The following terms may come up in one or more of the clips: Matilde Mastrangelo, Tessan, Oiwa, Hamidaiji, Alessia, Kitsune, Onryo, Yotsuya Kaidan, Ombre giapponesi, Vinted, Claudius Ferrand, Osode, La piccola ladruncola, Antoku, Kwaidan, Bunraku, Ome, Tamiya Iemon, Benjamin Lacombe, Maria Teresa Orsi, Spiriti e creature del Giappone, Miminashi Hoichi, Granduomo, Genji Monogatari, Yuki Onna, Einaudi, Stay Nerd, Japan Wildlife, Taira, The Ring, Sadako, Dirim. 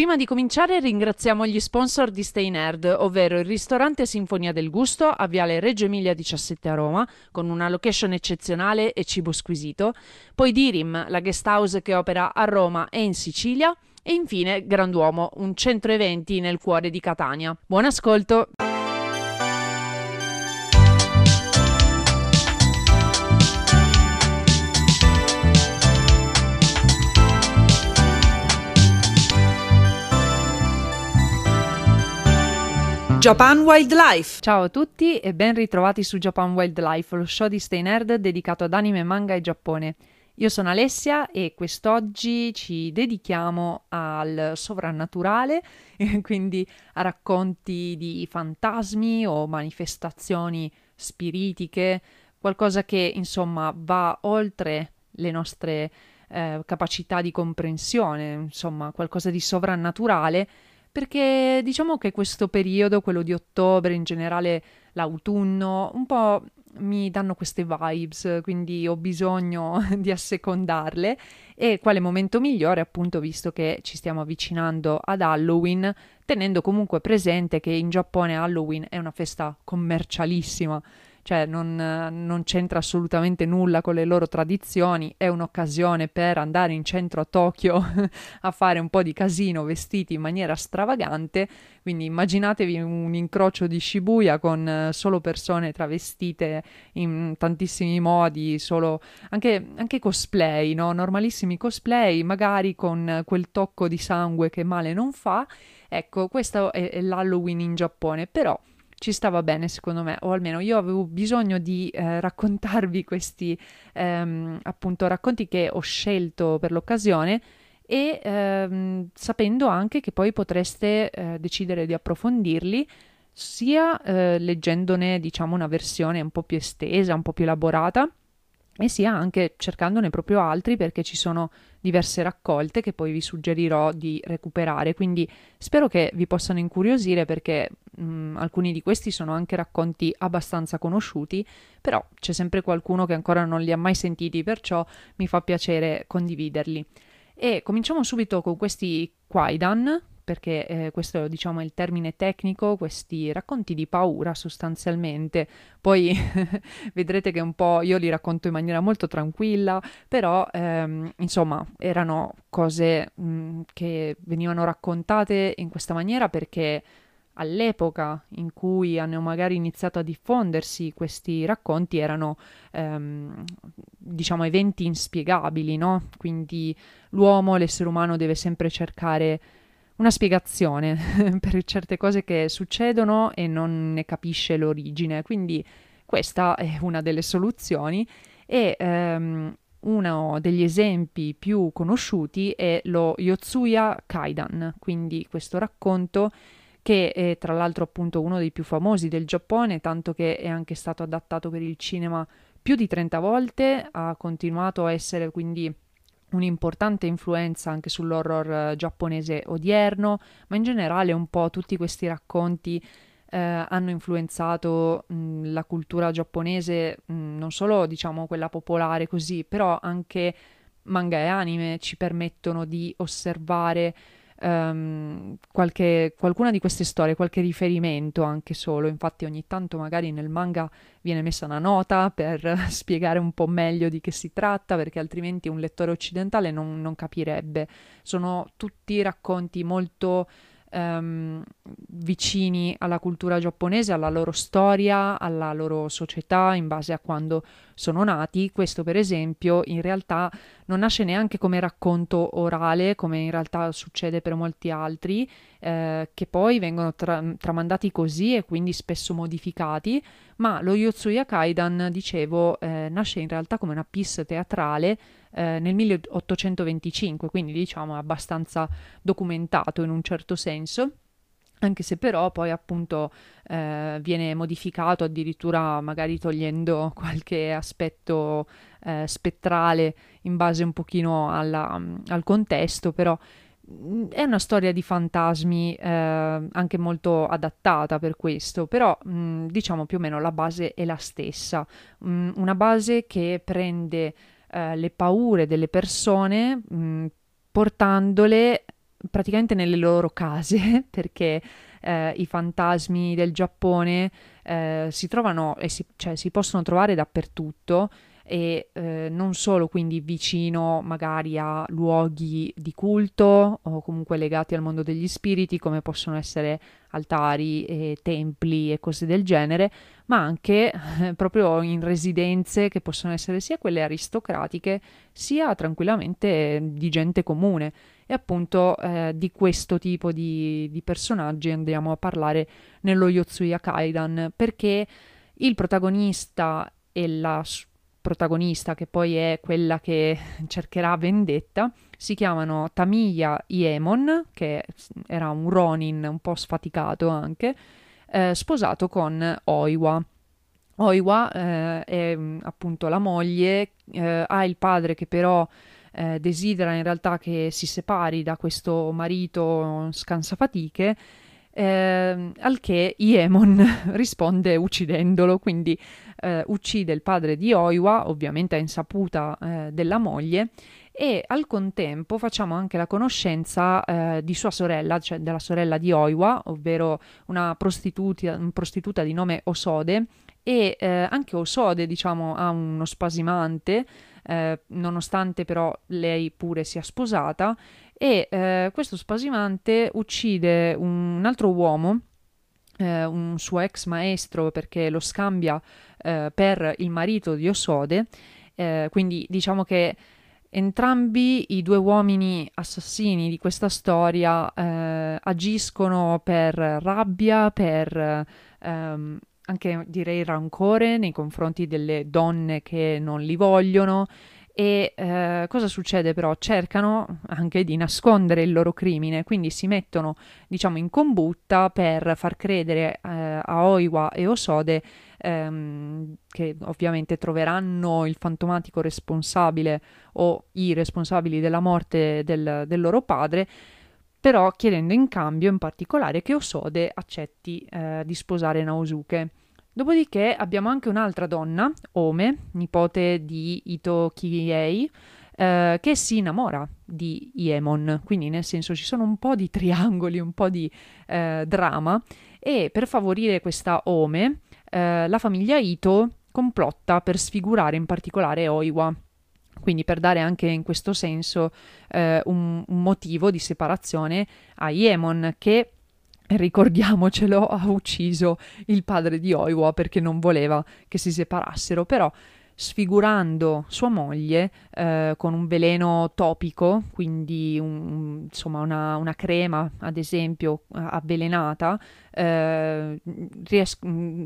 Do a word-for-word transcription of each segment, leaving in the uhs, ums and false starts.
Prima di cominciare ringraziamo gli sponsor di Stay Nerd, ovvero il ristorante Sinfonia del Gusto a Viale Reggio Emilia diciassette a Roma, con una location eccezionale e cibo squisito, poi Dirim, la guest house che opera a Roma e in Sicilia, e infine Granduomo, un centro eventi nel cuore di Catania. Buon ascolto! Japan Wildlife! Ciao a tutti e ben ritrovati su Japan Wildlife, lo show di Stay Nerd dedicato ad anime, manga e Giappone. Io sono Alessia e quest'oggi ci dedichiamo al sovrannaturale, quindi a racconti di fantasmi o manifestazioni spiritiche, qualcosa che insomma va oltre le nostre eh, capacità di comprensione, insomma qualcosa di sovrannaturale. Perché diciamo che questo periodo, quello di ottobre, in generale l'autunno, un po' mi danno queste vibes, quindi ho bisogno di assecondarle. E quale momento migliore, appunto, visto che ci stiamo avvicinando ad Halloween, tenendo comunque presente che in Giappone Halloween è una festa commercialissima, cioè non, non c'entra assolutamente nulla con le loro tradizioni, è un'occasione per andare in centro a Tokyo a fare un po' di casino vestiti in maniera stravagante, quindi immaginatevi un incrocio di Shibuya con solo persone travestite in tantissimi modi, solo anche, anche cosplay, no? Normalissimi cosplay, magari con quel tocco di sangue che male non fa. Ecco, questo è, è l'Halloween in Giappone, però ci stava bene secondo me, o almeno io avevo bisogno di eh, raccontarvi questi ehm, appunto racconti che ho scelto per l'occasione, e ehm, sapendo anche che poi potreste eh, decidere di approfondirli sia eh, leggendone diciamo una versione un po' più estesa, un po' più elaborata, e sia anche cercandone proprio altri, perché ci sono diverse raccolte che poi vi suggerirò di recuperare, quindi spero che vi possano incuriosire, perché mh, alcuni di questi sono anche racconti abbastanza conosciuti, però c'è sempre qualcuno che ancora non li ha mai sentiti, perciò mi fa piacere condividerli. E cominciamo subito con questi Kwaidan, perché eh, questo diciamo è il termine tecnico, questi racconti di paura sostanzialmente. Poi vedrete che un po' io li racconto in maniera molto tranquilla, però ehm, insomma erano cose mh, che venivano raccontate in questa maniera perché all'epoca in cui hanno magari iniziato a diffondersi questi racconti erano ehm, diciamo eventi inspiegabili, no? Quindi l'uomo, l'essere umano deve sempre cercare una spiegazione per certe cose che succedono e non ne capisce l'origine, quindi questa è una delle soluzioni. E um, uno degli esempi più conosciuti è lo Yotsuya Kaidan, quindi questo racconto che è tra l'altro appunto uno dei più famosi del Giappone, tanto che è anche stato adattato per il cinema più di trenta volte, ha continuato a essere quindi un'importante influenza anche sull'horror giapponese odierno, ma in generale un po' tutti questi racconti eh, hanno influenzato mh, la cultura giapponese, mh, non solo diciamo quella popolare così, però anche manga e anime ci permettono di osservare um, qualche, qualcuna di queste storie, qualche riferimento anche solo. Infatti ogni tanto magari nel manga viene messa una nota per spiegare un po' meglio di che si tratta, perché altrimenti un lettore occidentale non, non capirebbe. Sono tutti racconti molto um, vicini alla cultura giapponese, alla loro storia, alla loro società, in base a quando sono nati. Questo per esempio in realtà non nasce neanche come racconto orale, come in realtà succede per molti altri, eh, che poi vengono tra- tramandati così e quindi spesso modificati, ma lo Yotsuya Kaidan, dicevo, eh, nasce in realtà come una pièce teatrale eh, nel milleottocentoventicinque, quindi diciamo abbastanza documentato in un certo senso, anche se però poi appunto eh, viene modificato, addirittura magari togliendo qualche aspetto eh, spettrale in base un pochino alla, al contesto, però è una storia di fantasmi eh, anche molto adattata per questo, però mh, diciamo più o meno la base è la stessa, mh, una base che prende eh, le paure delle persone mh, portandole praticamente nelle loro case, perché eh, i fantasmi del Giappone eh, si trovano e si, cioè, si possono trovare dappertutto, e eh, non solo quindi vicino magari a luoghi di culto o comunque legati al mondo degli spiriti, come possono essere altari e templi e cose del genere, ma anche eh, proprio in residenze che possono essere sia quelle aristocratiche sia tranquillamente di gente comune. E appunto eh, di questo tipo di, di personaggi andiamo a parlare nello Yotsuya Kaidan, perché il protagonista e la protagonista, che poi è quella che cercherà vendetta, si chiamano Tamiya Iemon, che era un ronin un po' sfaticato anche, eh, sposato con Oiwa. Oiwa eh, è appunto la moglie, eh, ha il padre che però eh, desidera in realtà che si separi da questo marito scansafatiche, Eh, al che Iemon risponde uccidendolo, quindi eh, uccide il padre di Oiwa, ovviamente a insaputa eh, della moglie, e al contempo facciamo anche la conoscenza eh, di sua sorella, cioè della sorella di Oiwa, ovvero una prostituta, un prostituta di nome Osode, e eh, anche Osode, diciamo, ha uno spasimante, eh, nonostante però lei pure sia sposata, e eh, questo spasimante uccide un altro uomo, eh, un suo ex maestro, perché lo scambia eh, per il marito di Osode, eh, quindi diciamo che entrambi i due uomini assassini di questa storia eh, agiscono per rabbia, per ehm, anche direi rancore nei confronti delle donne che non li vogliono. E eh, cosa succede però? Cercano anche di nascondere il loro crimine, quindi si mettono, diciamo, in combutta per far credere eh, a Oiwa e Osode ehm, che ovviamente troveranno il fantomatico responsabile o i responsabili della morte del, del loro padre, però chiedendo in cambio in particolare che Osode accetti eh, di sposare Naosuke. Dopodiché abbiamo anche un'altra donna, Ome, nipote di Ito Kiyai, eh, che si innamora di Iemon, quindi nel senso ci sono un po' di triangoli, un po' di eh, drama, e per favorire questa Ome eh, la famiglia Ito complotta per sfigurare in particolare Oiwa, quindi per dare anche in questo senso eh, un, un motivo di separazione a Iemon, che, ricordiamocelo, ha ucciso il padre di Oiwa perché non voleva che si separassero, però sfigurando sua moglie eh, con un veleno topico, quindi un, insomma una, una crema ad esempio avvelenata, eh, ries-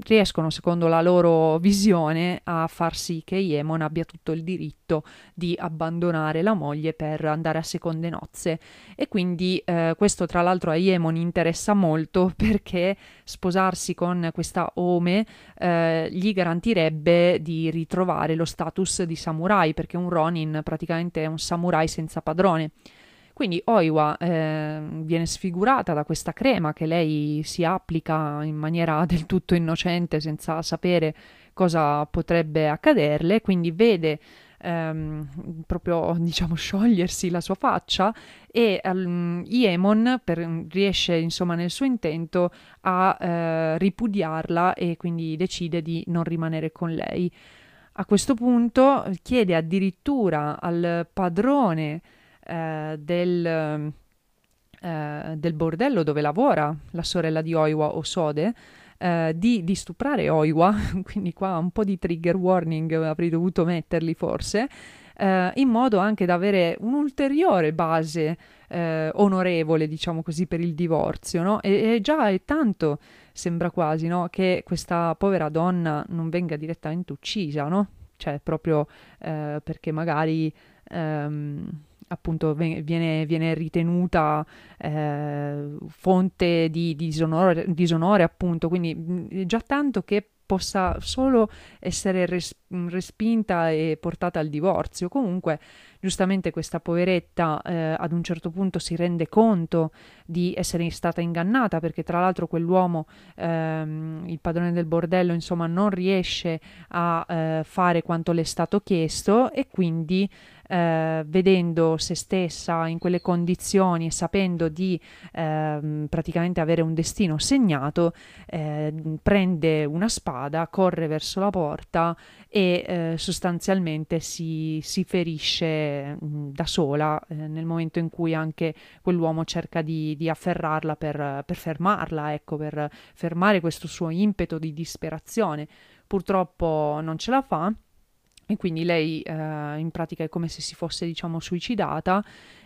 riescono secondo la loro visione a far sì che Iemon abbia tutto il diritto di abbandonare la moglie per andare a seconde nozze, e quindi eh, questo tra l'altro a Iemon interessa molto, perché sposarsi con questa Ome eh, gli garantirebbe di ritrovare lo status di samurai, perché un ronin praticamente è un samurai senza padrone. Quindi Oiwa eh, viene sfigurata da questa crema che lei si applica in maniera del tutto innocente, senza sapere cosa potrebbe accaderle, quindi vede ehm, proprio, diciamo, sciogliersi la sua faccia, e um, Iemon per, riesce insomma nel suo intento a eh, ripudiarla, e quindi decide di non rimanere con lei. A questo punto chiede addirittura al padrone eh, del, eh, del bordello dove lavora la sorella di Oiwa, Osode, eh, di, di stuprare Oiwa, quindi qua un po' di trigger warning avrei dovuto metterli forse, eh, in modo anche da avere un'ulteriore base eh, onorevole, diciamo così, per il divorzio, no? E, e già è tanto... Sembra quasi, no, che questa povera donna non venga direttamente uccisa, no? Cioè proprio eh, perché magari ehm, appunto viene, viene ritenuta eh, fonte di disonore, disonore appunto, quindi già tanto che possa solo essere res- respinta e portata al divorzio. Comunque giustamente questa poveretta eh, ad un certo punto si rende conto di essere stata ingannata, perché tra l'altro quell'uomo, ehm, il padrone del bordello, insomma non riesce a eh, fare quanto le è stato chiesto, e quindi eh, vedendo se stessa in quelle condizioni e sapendo di eh, praticamente avere un destino segnato, eh, prende una spada, corre verso la porta e eh, sostanzialmente si, si ferisce mh, da sola eh, nel momento in cui anche quell'uomo cerca di, di afferrarla per, per fermarla, ecco, per fermare questo suo impeto di disperazione. Purtroppo non ce la fa e quindi lei eh, in pratica è come se si fosse, diciamo, suicidata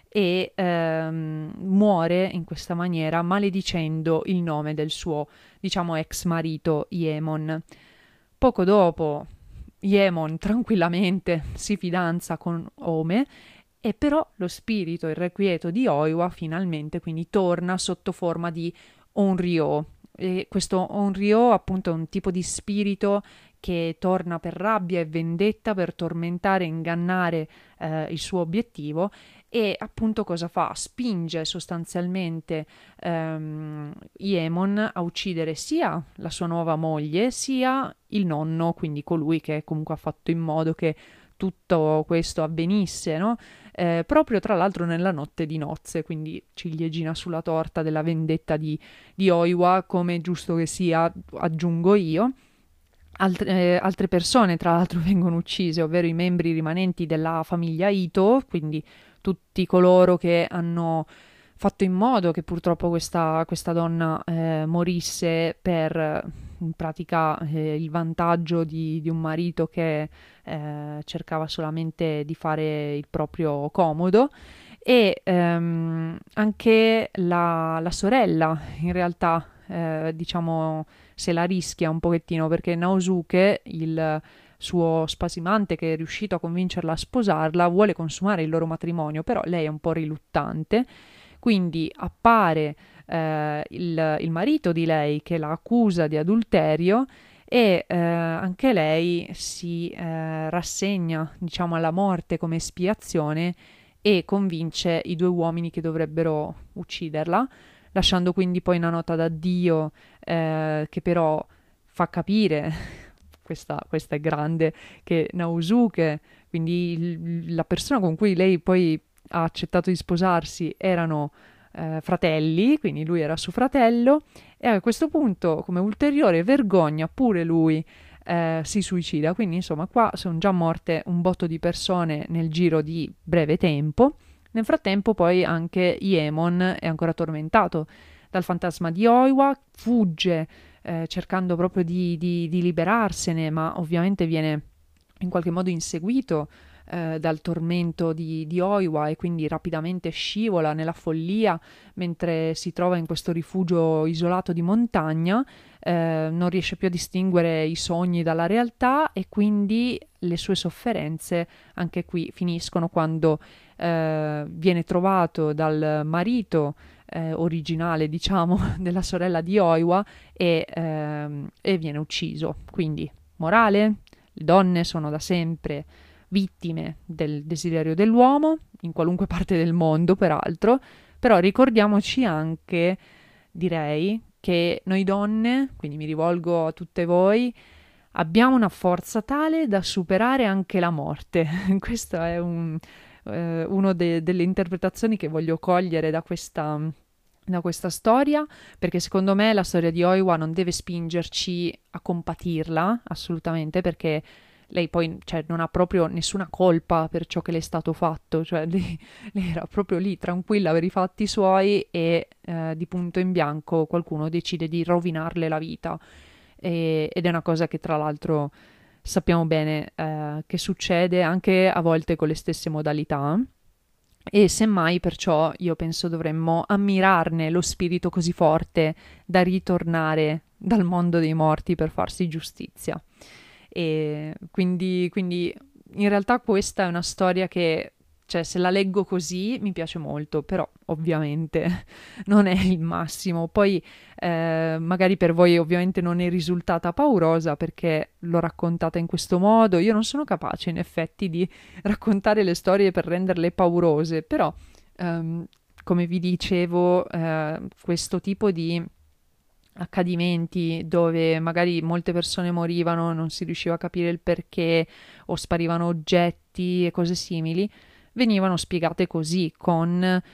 e ehm, muore in questa maniera maledicendo il nome del suo, diciamo, ex marito Iemon. Poco dopo Iemon tranquillamente si fidanza con Ome e però lo spirito irrequieto di Oiwa finalmente quindi torna sotto forma di Onryo. E questo Onryo appunto è un tipo di spirito che torna per rabbia e vendetta per tormentare e ingannare eh, il suo obiettivo e appunto cosa fa? Spinge sostanzialmente ehm, Iemon a uccidere sia la sua nuova moglie sia il nonno, quindi colui che comunque ha fatto in modo che tutto questo avvenisse, no? Eh, proprio tra l'altro nella notte di nozze, quindi ciliegina sulla torta della vendetta di, di Oiwa, come giusto che sia, aggiungo io. Altre, eh, altre persone tra l'altro vengono uccise, ovvero i membri rimanenti della famiglia Ito, quindi tutti coloro che hanno fatto in modo che purtroppo questa, questa donna eh, morisse per in pratica eh, il vantaggio di, di un marito che eh, cercava solamente di fare il proprio comodo. E ehm, anche la, la sorella in realtà eh, diciamo se la rischia un pochettino, perché Naosuke, il suo spasimante che è riuscito a convincerla a sposarla, vuole consumare il loro matrimonio, però lei è un po' riluttante. Quindi appare eh, il, il marito di lei che la accusa di adulterio e eh, anche lei si eh, rassegna, diciamo, alla morte come espiazione e convince i due uomini che dovrebbero ucciderla, lasciando quindi poi una nota d'addio eh, che però fa capire, questa, questa è grande, che Naosuke, quindi il, la persona con cui lei poi ha accettato di sposarsi, erano eh, fratelli, quindi lui era suo fratello, e a questo punto come ulteriore vergogna pure lui eh, si suicida. Quindi insomma qua sono già morte un botto di persone nel giro di breve tempo. Nel frattempo poi anche Iemon è ancora tormentato dal fantasma di Oiwa, fugge eh, cercando proprio di, di, di liberarsene, ma ovviamente viene in qualche modo inseguito dal tormento di, di Oiwa e quindi rapidamente scivola nella follia mentre si trova in questo rifugio isolato di montagna. Eh, non riesce più a distinguere i sogni dalla realtà e quindi le sue sofferenze anche qui finiscono quando eh, viene trovato dal marito eh, originale, diciamo, della sorella di Oiwa e, ehm, e viene ucciso. Quindi morale, le donne sono da sempre vittime del desiderio dell'uomo, in qualunque parte del mondo peraltro, però ricordiamoci anche, direi, che noi donne, quindi mi rivolgo a tutte voi, abbiamo una forza tale da superare anche la morte. Questa è un, eh, uno de- delle interpretazioni che voglio cogliere da questa, da questa storia, perché secondo me la storia di Oiwa non deve spingerci a compatirla, assolutamente, perché lei poi, cioè, non ha proprio nessuna colpa per ciò che le è stato fatto, cioè lei, lei era proprio lì tranquilla per i fatti suoi e eh, di punto in bianco qualcuno decide di rovinarle la vita e, ed è una cosa che tra l'altro sappiamo bene eh, che succede anche a volte con le stesse modalità e semmai perciò io penso dovremmo ammirarne lo spirito così forte da ritornare dal mondo dei morti per farsi giustizia. E quindi, quindi in realtà questa è una storia che, cioè, se la leggo così mi piace molto, però ovviamente non è il massimo. Poi eh, magari per voi ovviamente non è risultata paurosa perché l'ho raccontata in questo modo. Io non sono capace in effetti di raccontare le storie per renderle paurose, però ehm, come vi dicevo eh, questo tipo di accadimenti dove magari molte persone morivano, non si riusciva a capire il perché o sparivano oggetti e cose simili, venivano spiegate così, con eh,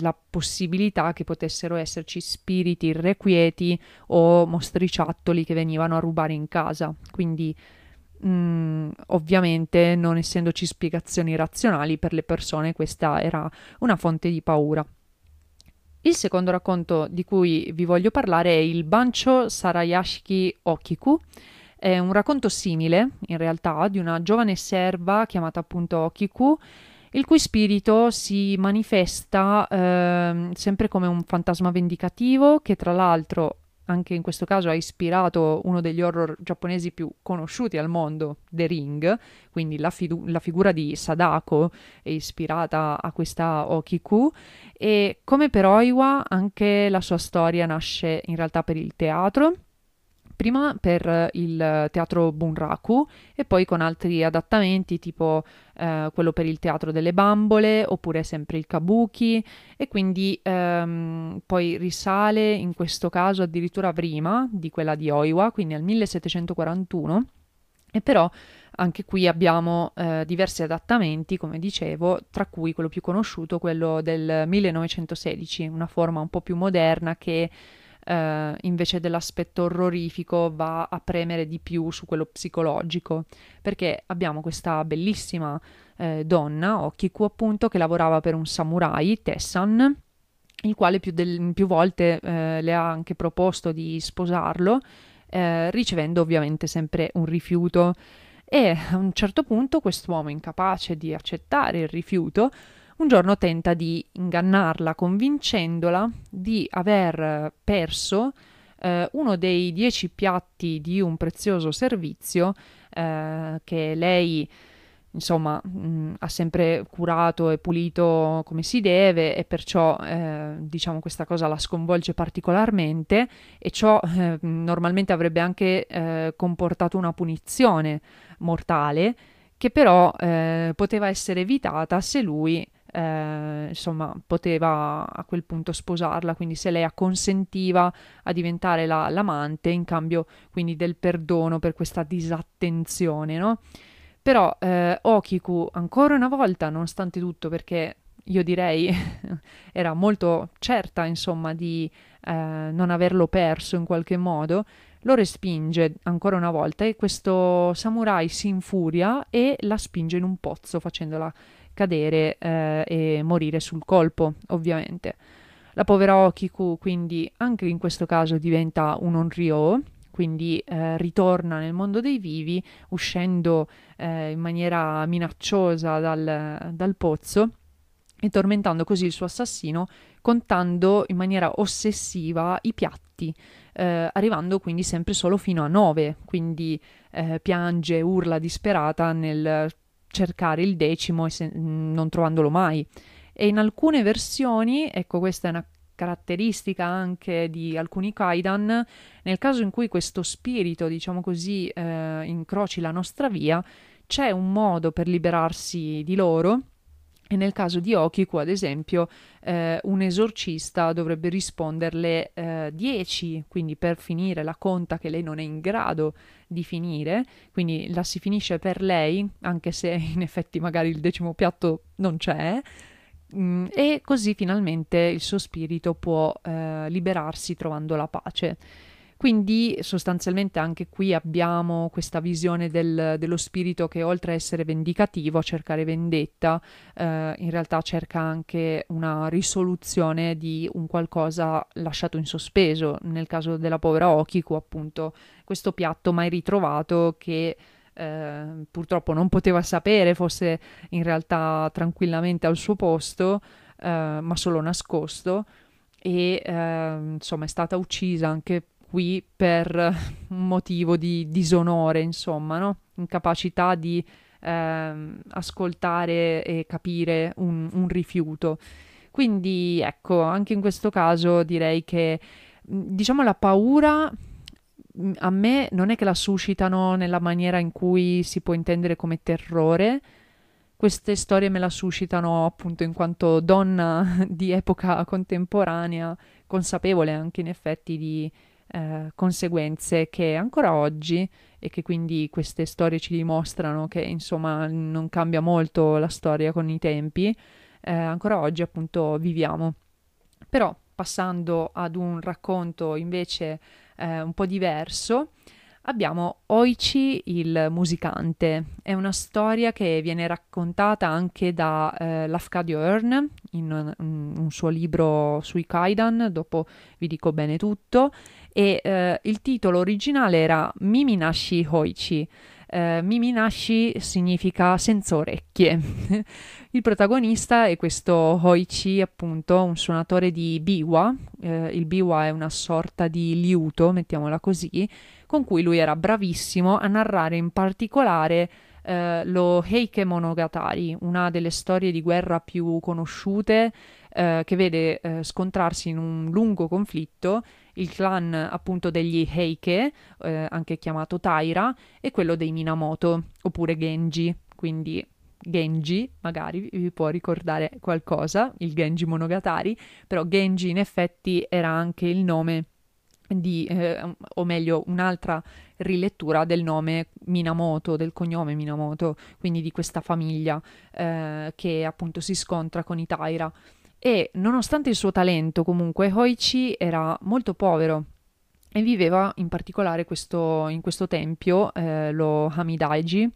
la possibilità che potessero esserci spiriti irrequieti o mostriciattoli che venivano a rubare in casa. Quindi mh, ovviamente, non essendoci spiegazioni razionali per le persone, questa era una fonte di paura. Il secondo racconto di cui vi voglio parlare è il Bancho Sarayashiki Okiku. È un racconto simile, in realtà, di una giovane serva chiamata appunto Okiku, il cui spirito si manifesta eh, sempre come un fantasma vendicativo, che tra l'altro anche in questo caso ha ispirato uno degli horror giapponesi più conosciuti al mondo, The Ring. Quindi la, fidu- la figura di Sadako è ispirata a questa Okiku, e come per Oiwa anche la sua storia nasce in realtà per il teatro, prima per il teatro Bunraku e poi con altri adattamenti tipo eh, quello per il teatro delle bambole, oppure sempre il kabuki, e quindi ehm, poi risale in questo caso addirittura prima di quella di Oiwa, quindi al millesettecentoquarantuno, e però anche qui abbiamo eh, diversi adattamenti, come dicevo, tra cui quello più conosciuto, quello del millenovecentosedici, una forma un po' più moderna che Uh, invece dell'aspetto orrorifico va a premere di più su quello psicologico, perché abbiamo questa bellissima eh, donna, Okiku appunto, che lavorava per un samurai, Tessan, il quale più, del, più volte eh, le ha anche proposto di sposarlo, eh, ricevendo ovviamente sempre un rifiuto, e a un certo punto quest'uomo, incapace di accettare il rifiuto, un giorno tenta di ingannarla, convincendola di aver perso eh, uno dei dieci piatti di un prezioso servizio eh, che lei, insomma, mh, ha sempre curato e pulito come si deve, e perciò eh, diciamo questa cosa la sconvolge particolarmente, e ciò eh, normalmente avrebbe anche eh, comportato una punizione mortale, che però eh, poteva essere evitata se lui Eh, insomma poteva a quel punto sposarla, quindi se lei acconsentiva a diventare la, l'amante in cambio quindi del perdono per questa disattenzione, no? Però eh, Okiku ancora una volta, nonostante tutto, perché io direi era molto certa insomma di eh, non averlo perso in qualche modo, lo respinge ancora una volta, e questo samurai si infuria e la spinge in un pozzo, facendola cadere eh, e morire sul colpo, ovviamente. La povera Okiku quindi anche in questo caso diventa un Onryo, quindi eh, ritorna nel mondo dei vivi, uscendo eh, in maniera minacciosa dal, dal pozzo e tormentando così il suo assassino, contando in maniera ossessiva i piatti, eh, arrivando quindi sempre solo fino a nove, quindi eh, piange, urla disperata nel cercare il decimo e se- non trovandolo mai. E in alcune versioni, ecco questa è una caratteristica anche di alcuni Kwaidan, nel caso in cui questo spirito, diciamo così, eh, incroci la nostra via, c'è un modo per liberarsi di loro, e nel caso di Okiku, ad esempio, eh, un esorcista dovrebbe risponderle dieci, eh, quindi per finire la conta che lei non è in grado di finire, quindi la si finisce per lei, anche se in effetti magari il decimo piatto non c'è, mh, e così finalmente il suo spirito può eh, liberarsi trovando la pace. Quindi sostanzialmente anche qui abbiamo questa visione del, dello spirito che, oltre a essere vendicativo, a cercare vendetta, eh, in realtà cerca anche una risoluzione di un qualcosa lasciato in sospeso. Nel caso della povera Okiku, appunto, questo piatto mai ritrovato che eh, purtroppo non poteva sapere fosse in realtà tranquillamente al suo posto, eh, ma solo nascosto, e eh, insomma è stata uccisa anche qui per un motivo di disonore, insomma, no? Incapacità di eh, ascoltare e capire un, un rifiuto. Quindi ecco, anche in questo caso direi che, diciamo, la paura a me non è che la suscitano nella maniera in cui si può intendere come terrore. Queste storie me la suscitano appunto in quanto donna di epoca contemporanea, consapevole anche in effetti di eh, conseguenze che ancora oggi, e che quindi queste storie ci dimostrano che insomma non cambia molto la storia con i tempi, eh, ancora oggi appunto viviamo. Però passando ad un racconto invece eh, un po' diverso, abbiamo Hoichi il musicante. È una storia che viene raccontata anche da eh, Lafcadio Hearn in un, un suo libro sui Kwaidan, dopo vi dico bene tutto, e eh, il titolo originale era Miminashi Hoichi. Eh, Miminashi significa senza orecchie. Il protagonista è questo Hoichi, appunto, un suonatore di Biwa. Eh, il Biwa è una sorta di liuto, mettiamola così, con cui lui era bravissimo a narrare in particolare eh, lo Heike Monogatari, una delle storie di guerra più conosciute, eh, che vede eh, scontrarsi in un lungo conflitto il clan appunto degli Heike, eh, anche chiamato Taira, e quello dei Minamoto, oppure Genji. Quindi Genji magari vi può ricordare qualcosa, il Genji Monogatari, però Genji in effetti era anche il nome di, eh, o meglio un'altra rilettura del nome Minamoto, del cognome Minamoto, quindi di questa famiglia eh, che appunto si scontra con i Taira. E nonostante il suo talento, comunque Hoichi era molto povero e viveva in particolare questo, in questo tempio, eh, lo Hamidaiji,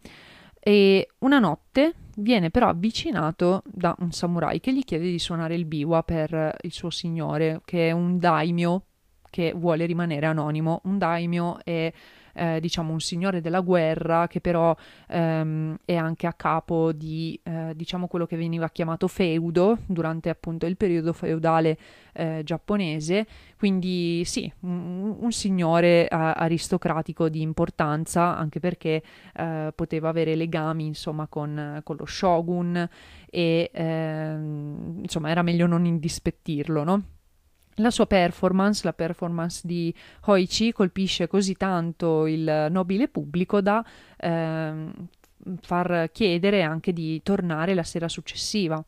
e una notte viene però avvicinato da un samurai che gli chiede di suonare il biwa per il suo signore, che è un daimyo che vuole rimanere anonimo. Un daimyo è Eh, diciamo un signore della guerra che però ehm, è anche a capo di eh, diciamo quello che veniva chiamato feudo durante appunto il periodo feudale eh, giapponese, quindi sì, un, un signore eh, aristocratico di importanza, anche perché eh, poteva avere legami insomma con, con lo shogun, e ehm, insomma era meglio non indispettirlo, no? La sua performance, la performance di Hoichi, colpisce così tanto il nobile pubblico da eh, far chiedere anche di tornare la sera successiva.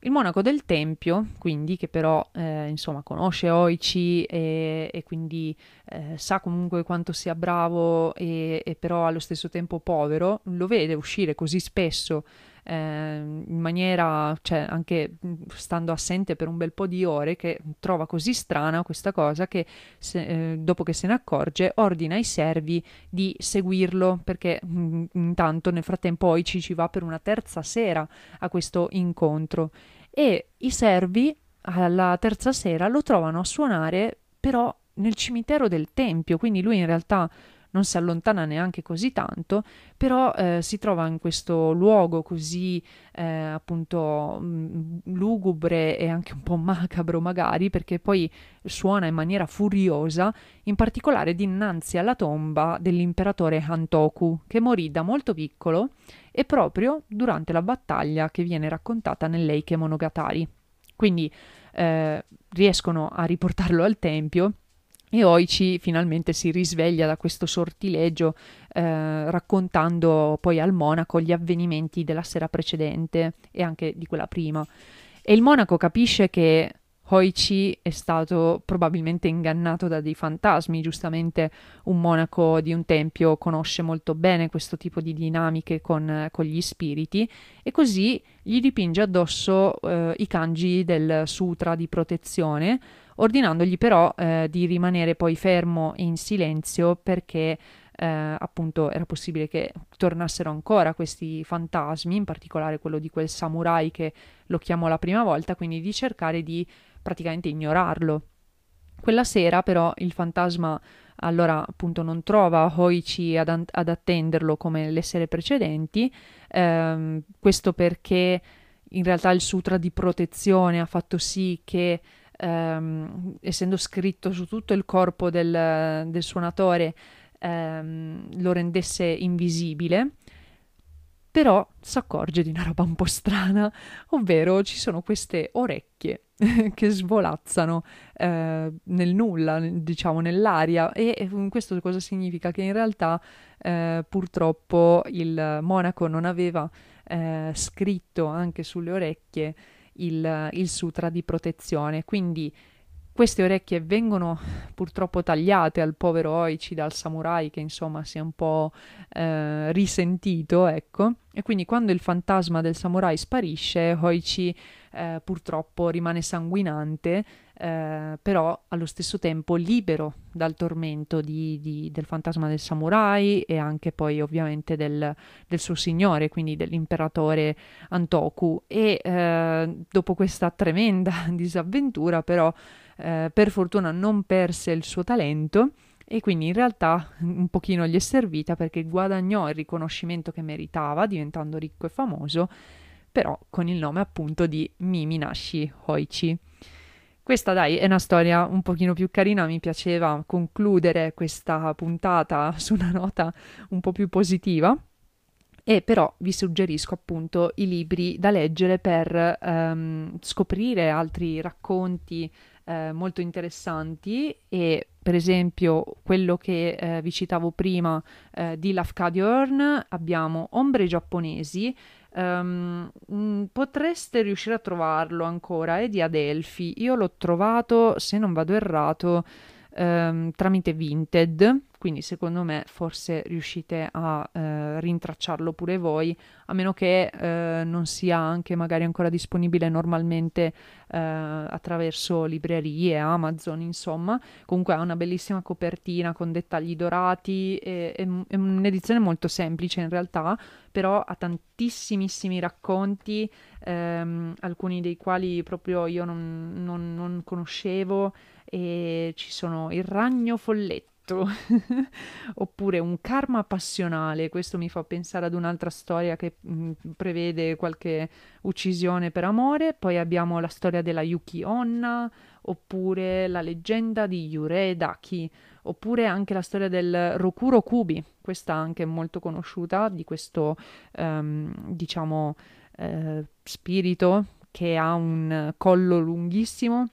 Il monaco del tempio, quindi, che però eh, insomma conosce Hoichi e, e quindi eh, sa comunque quanto sia bravo e, e però allo stesso tempo povero, lo vede uscire così spesso in maniera, cioè anche stando assente per un bel po' di ore, che trova così strana questa cosa che se, eh, dopo che se ne accorge ordina ai servi di seguirlo, perché mh, intanto nel frattempo Hoichi ci va per una terza sera a questo incontro, e i servi alla terza sera lo trovano a suonare però nel cimitero del tempio, quindi lui in realtà non si allontana neanche così tanto, però eh, si trova in questo luogo così eh, appunto mh, lugubre e anche un po' macabro magari, perché poi suona in maniera furiosa, in particolare dinanzi alla tomba dell'imperatore Antoku, che morì da molto piccolo e proprio durante la battaglia che viene raccontata nell'Eike Monogatari. Quindi eh, riescono a riportarlo al tempio, e Hoichi finalmente si risveglia da questo sortilegio eh, raccontando poi al monaco gli avvenimenti della sera precedente e anche di quella prima. E il monaco capisce che Hoichi è stato probabilmente ingannato da dei fantasmi. Giustamente un monaco di un tempio conosce molto bene questo tipo di dinamiche con, con gli spiriti, e così gli dipinge addosso eh, i kanji del sutra di protezione, ordinandogli però eh, di rimanere poi fermo e in silenzio, perché eh, appunto era possibile che tornassero ancora questi fantasmi, in particolare quello di quel samurai che lo chiamò la prima volta, quindi di cercare di praticamente ignorarlo. Quella sera però il fantasma allora appunto non trova Hoichi ad, an- ad attenderlo come le sere precedenti, ehm, questo perché in realtà il sutra di protezione ha fatto sì che Um, essendo scritto su tutto il corpo del, del suonatore um, lo rendesse invisibile. Però si accorge di una roba un po' strana, ovvero ci sono queste orecchie che svolazzano eh, nel nulla, diciamo nell'aria, e questo cosa significa? Che in realtà eh, purtroppo il monaco non aveva eh, scritto anche sulle orecchie Il, il sutra di protezione, quindi Queste orecchie vengono purtroppo tagliate al povero Hoichi dal samurai, che insomma si è un po' eh, risentito, ecco. E quindi quando il fantasma del samurai sparisce, Hoichi eh, purtroppo rimane sanguinante, eh, però allo stesso tempo libero dal tormento di, di, del fantasma del samurai e anche poi ovviamente del, del suo signore, quindi dell'imperatore Antoku. E eh, dopo questa tremenda disavventura però Eh, per fortuna non perse il suo talento e quindi in realtà un pochino gli è servita, perché guadagnò il riconoscimento che meritava diventando ricco e famoso, però con il nome appunto di Miminashi Hoichi. Questa dai è una storia un pochino più carina, mi piaceva concludere questa puntata su una nota un po' più positiva. E però vi suggerisco appunto i libri da leggere per ehm, scoprire altri racconti eh, molto interessanti, e per esempio quello che eh, vi citavo prima eh, di Lafcadio Hearn, abbiamo Ombre giapponesi, ehm, potreste riuscire a trovarlo ancora, è di Adelphi, io l'ho trovato, se non vado errato, ehm, tramite Vinted. Quindi secondo me forse riuscite a eh, rintracciarlo pure voi, a meno che eh, non sia anche magari ancora disponibile normalmente eh, attraverso librerie, Amazon, insomma. Comunque ha una bellissima copertina con dettagli dorati, e, è, è un'edizione molto semplice in realtà, però ha tantissimissimi racconti, ehm, alcuni dei quali proprio io non, non, non conoscevo, e ci sono Il ragno folletto, oppure Un karma passionale, questo mi fa pensare ad un'altra storia che mh, prevede qualche uccisione per amore. Poi abbiamo la storia della Yuki Onna, oppure la leggenda di Yurei Daki, oppure anche la storia del Rokuro Kubi, questa anche molto conosciuta, di questo um, diciamo eh, spirito che ha un collo lunghissimo.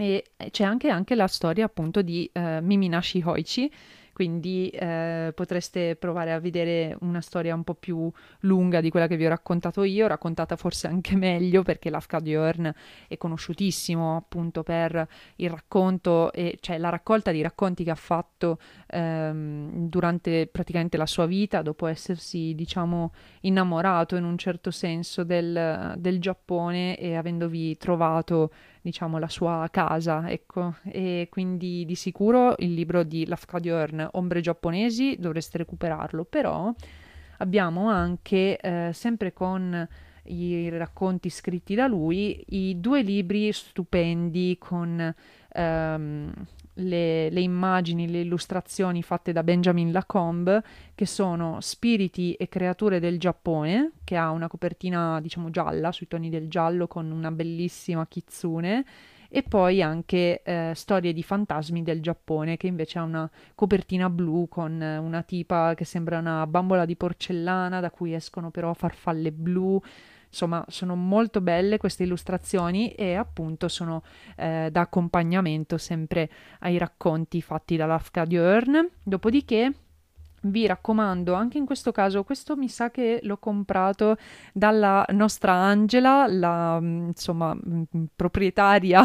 E c'è anche, anche la storia appunto di eh, Miminashi Hoichi, quindi eh, potreste provare a vedere una storia un po' più lunga di quella che vi ho raccontato io, raccontata forse anche meglio, perché Lafcadio Hearn è conosciutissimo appunto per il racconto, e cioè la raccolta di racconti che ha fatto ehm, durante praticamente la sua vita, dopo essersi diciamo innamorato in un certo senso del, del Giappone e avendovi trovato diciamo la sua casa, ecco. E quindi di sicuro il libro di Lafcadio Hearn, Ombre giapponesi, dovreste recuperarlo. Però abbiamo anche eh, sempre con i racconti scritti da lui, i due libri stupendi con ehm, le, le immagini, le illustrazioni fatte da Benjamin Lacombe, che sono Spiriti e creature del Giappone, che ha una copertina diciamo gialla, sui toni del giallo, con una bellissima kitsune, e poi anche eh, Storie di fantasmi del Giappone, che invece ha una copertina blu con una tipa che sembra una bambola di porcellana da cui escono però farfalle blu. Insomma, sono molto belle queste illustrazioni, e appunto sono eh, da accompagnamento sempre ai racconti fatti da Lafcadio Hearn. Dopodiché vi raccomando, anche in questo caso, questo mi sa che l'ho comprato dalla nostra Angela, la insomma proprietaria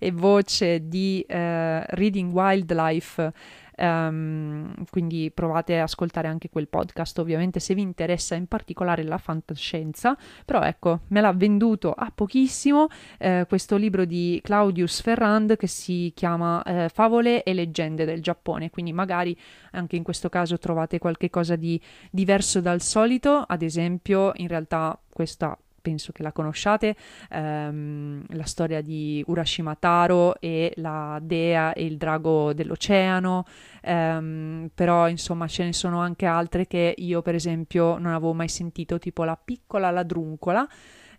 e voce di eh, Reading Wildlife, um, quindi provate ad ascoltare anche quel podcast ovviamente se vi interessa in particolare la fantascienza. Però ecco, me l'ha venduto a pochissimo eh, questo libro di Claudius Ferrand che si chiama eh, Favole e leggende del Giappone, quindi magari anche in questo caso trovate qualche cosa di diverso dal solito. Ad esempio, in realtà questa penso che la conosciate, ehm, la storia di Urashima Taro e la dea e il drago dell'oceano, ehm, però insomma ce ne sono anche altre che io per esempio non avevo mai sentito, tipo La piccola ladruncola,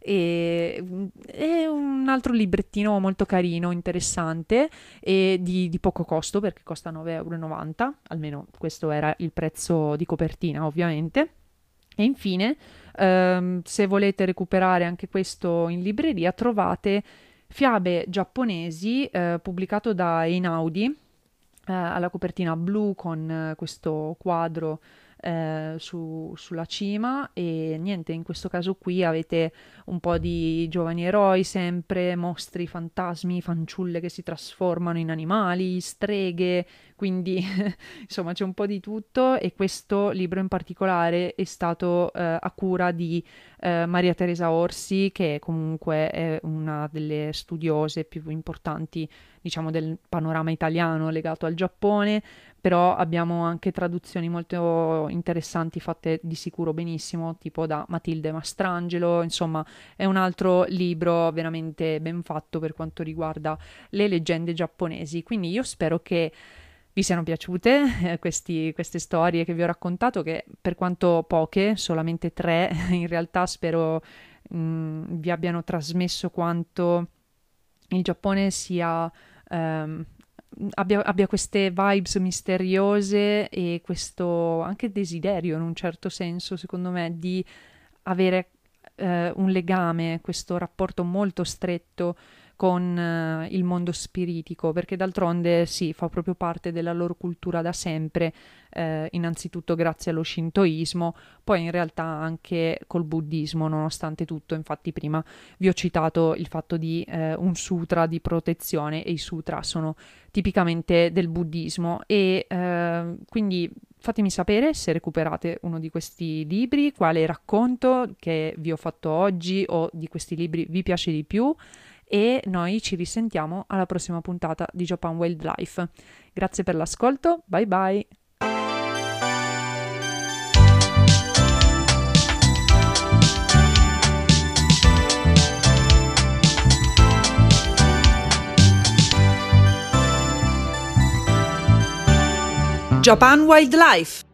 e, e un altro librettino molto carino, interessante, e di, di poco costo, perché costa nove e novanta euro, almeno questo era il prezzo di copertina ovviamente. E infine, ehm, se volete recuperare anche questo in libreria, trovate Fiabe giapponesi, eh, pubblicato da Einaudi, eh, alla copertina blu con eh, questo quadro eh, su, sulla cima, e niente, in questo caso qui avete un po' di giovani eroi sempre, mostri, fantasmi, fanciulle che si trasformano in animali, streghe, quindi insomma c'è un po' di tutto, e questo libro in particolare è stato eh, a cura di eh, Maria Teresa Orsi, che comunque è una delle studiose più importanti, diciamo, del panorama italiano legato al Giappone, però abbiamo anche traduzioni molto interessanti fatte di sicuro benissimo, tipo da Matilde Mastrangelo. Insomma, è un altro libro veramente ben fatto per quanto riguarda le leggende giapponesi, quindi io spero che vi siano piaciute eh, questi, queste storie che vi ho raccontato, che per quanto poche, solamente tre in realtà, spero mh, vi abbiano trasmesso quanto il Giappone sia ehm, abbia, abbia queste vibes misteriose e questo anche desiderio, in un certo senso secondo me, di avere eh, un legame, questo rapporto molto stretto con eh, il mondo spiritico, perché d'altronde sì, fa proprio parte della loro cultura da sempre, eh, innanzitutto grazie allo shintoismo, poi in realtà anche col buddismo nonostante tutto. Infatti prima vi ho citato il fatto di eh, un sutra di protezione, e i sutra sono tipicamente del buddismo, e eh, quindi fatemi sapere se recuperate uno di questi libri, quale racconto che vi ho fatto oggi o di questi libri vi piace di più, e noi ci risentiamo alla prossima puntata di Japan Wildlife. Grazie per l'ascolto, bye bye! Japan Wildlife.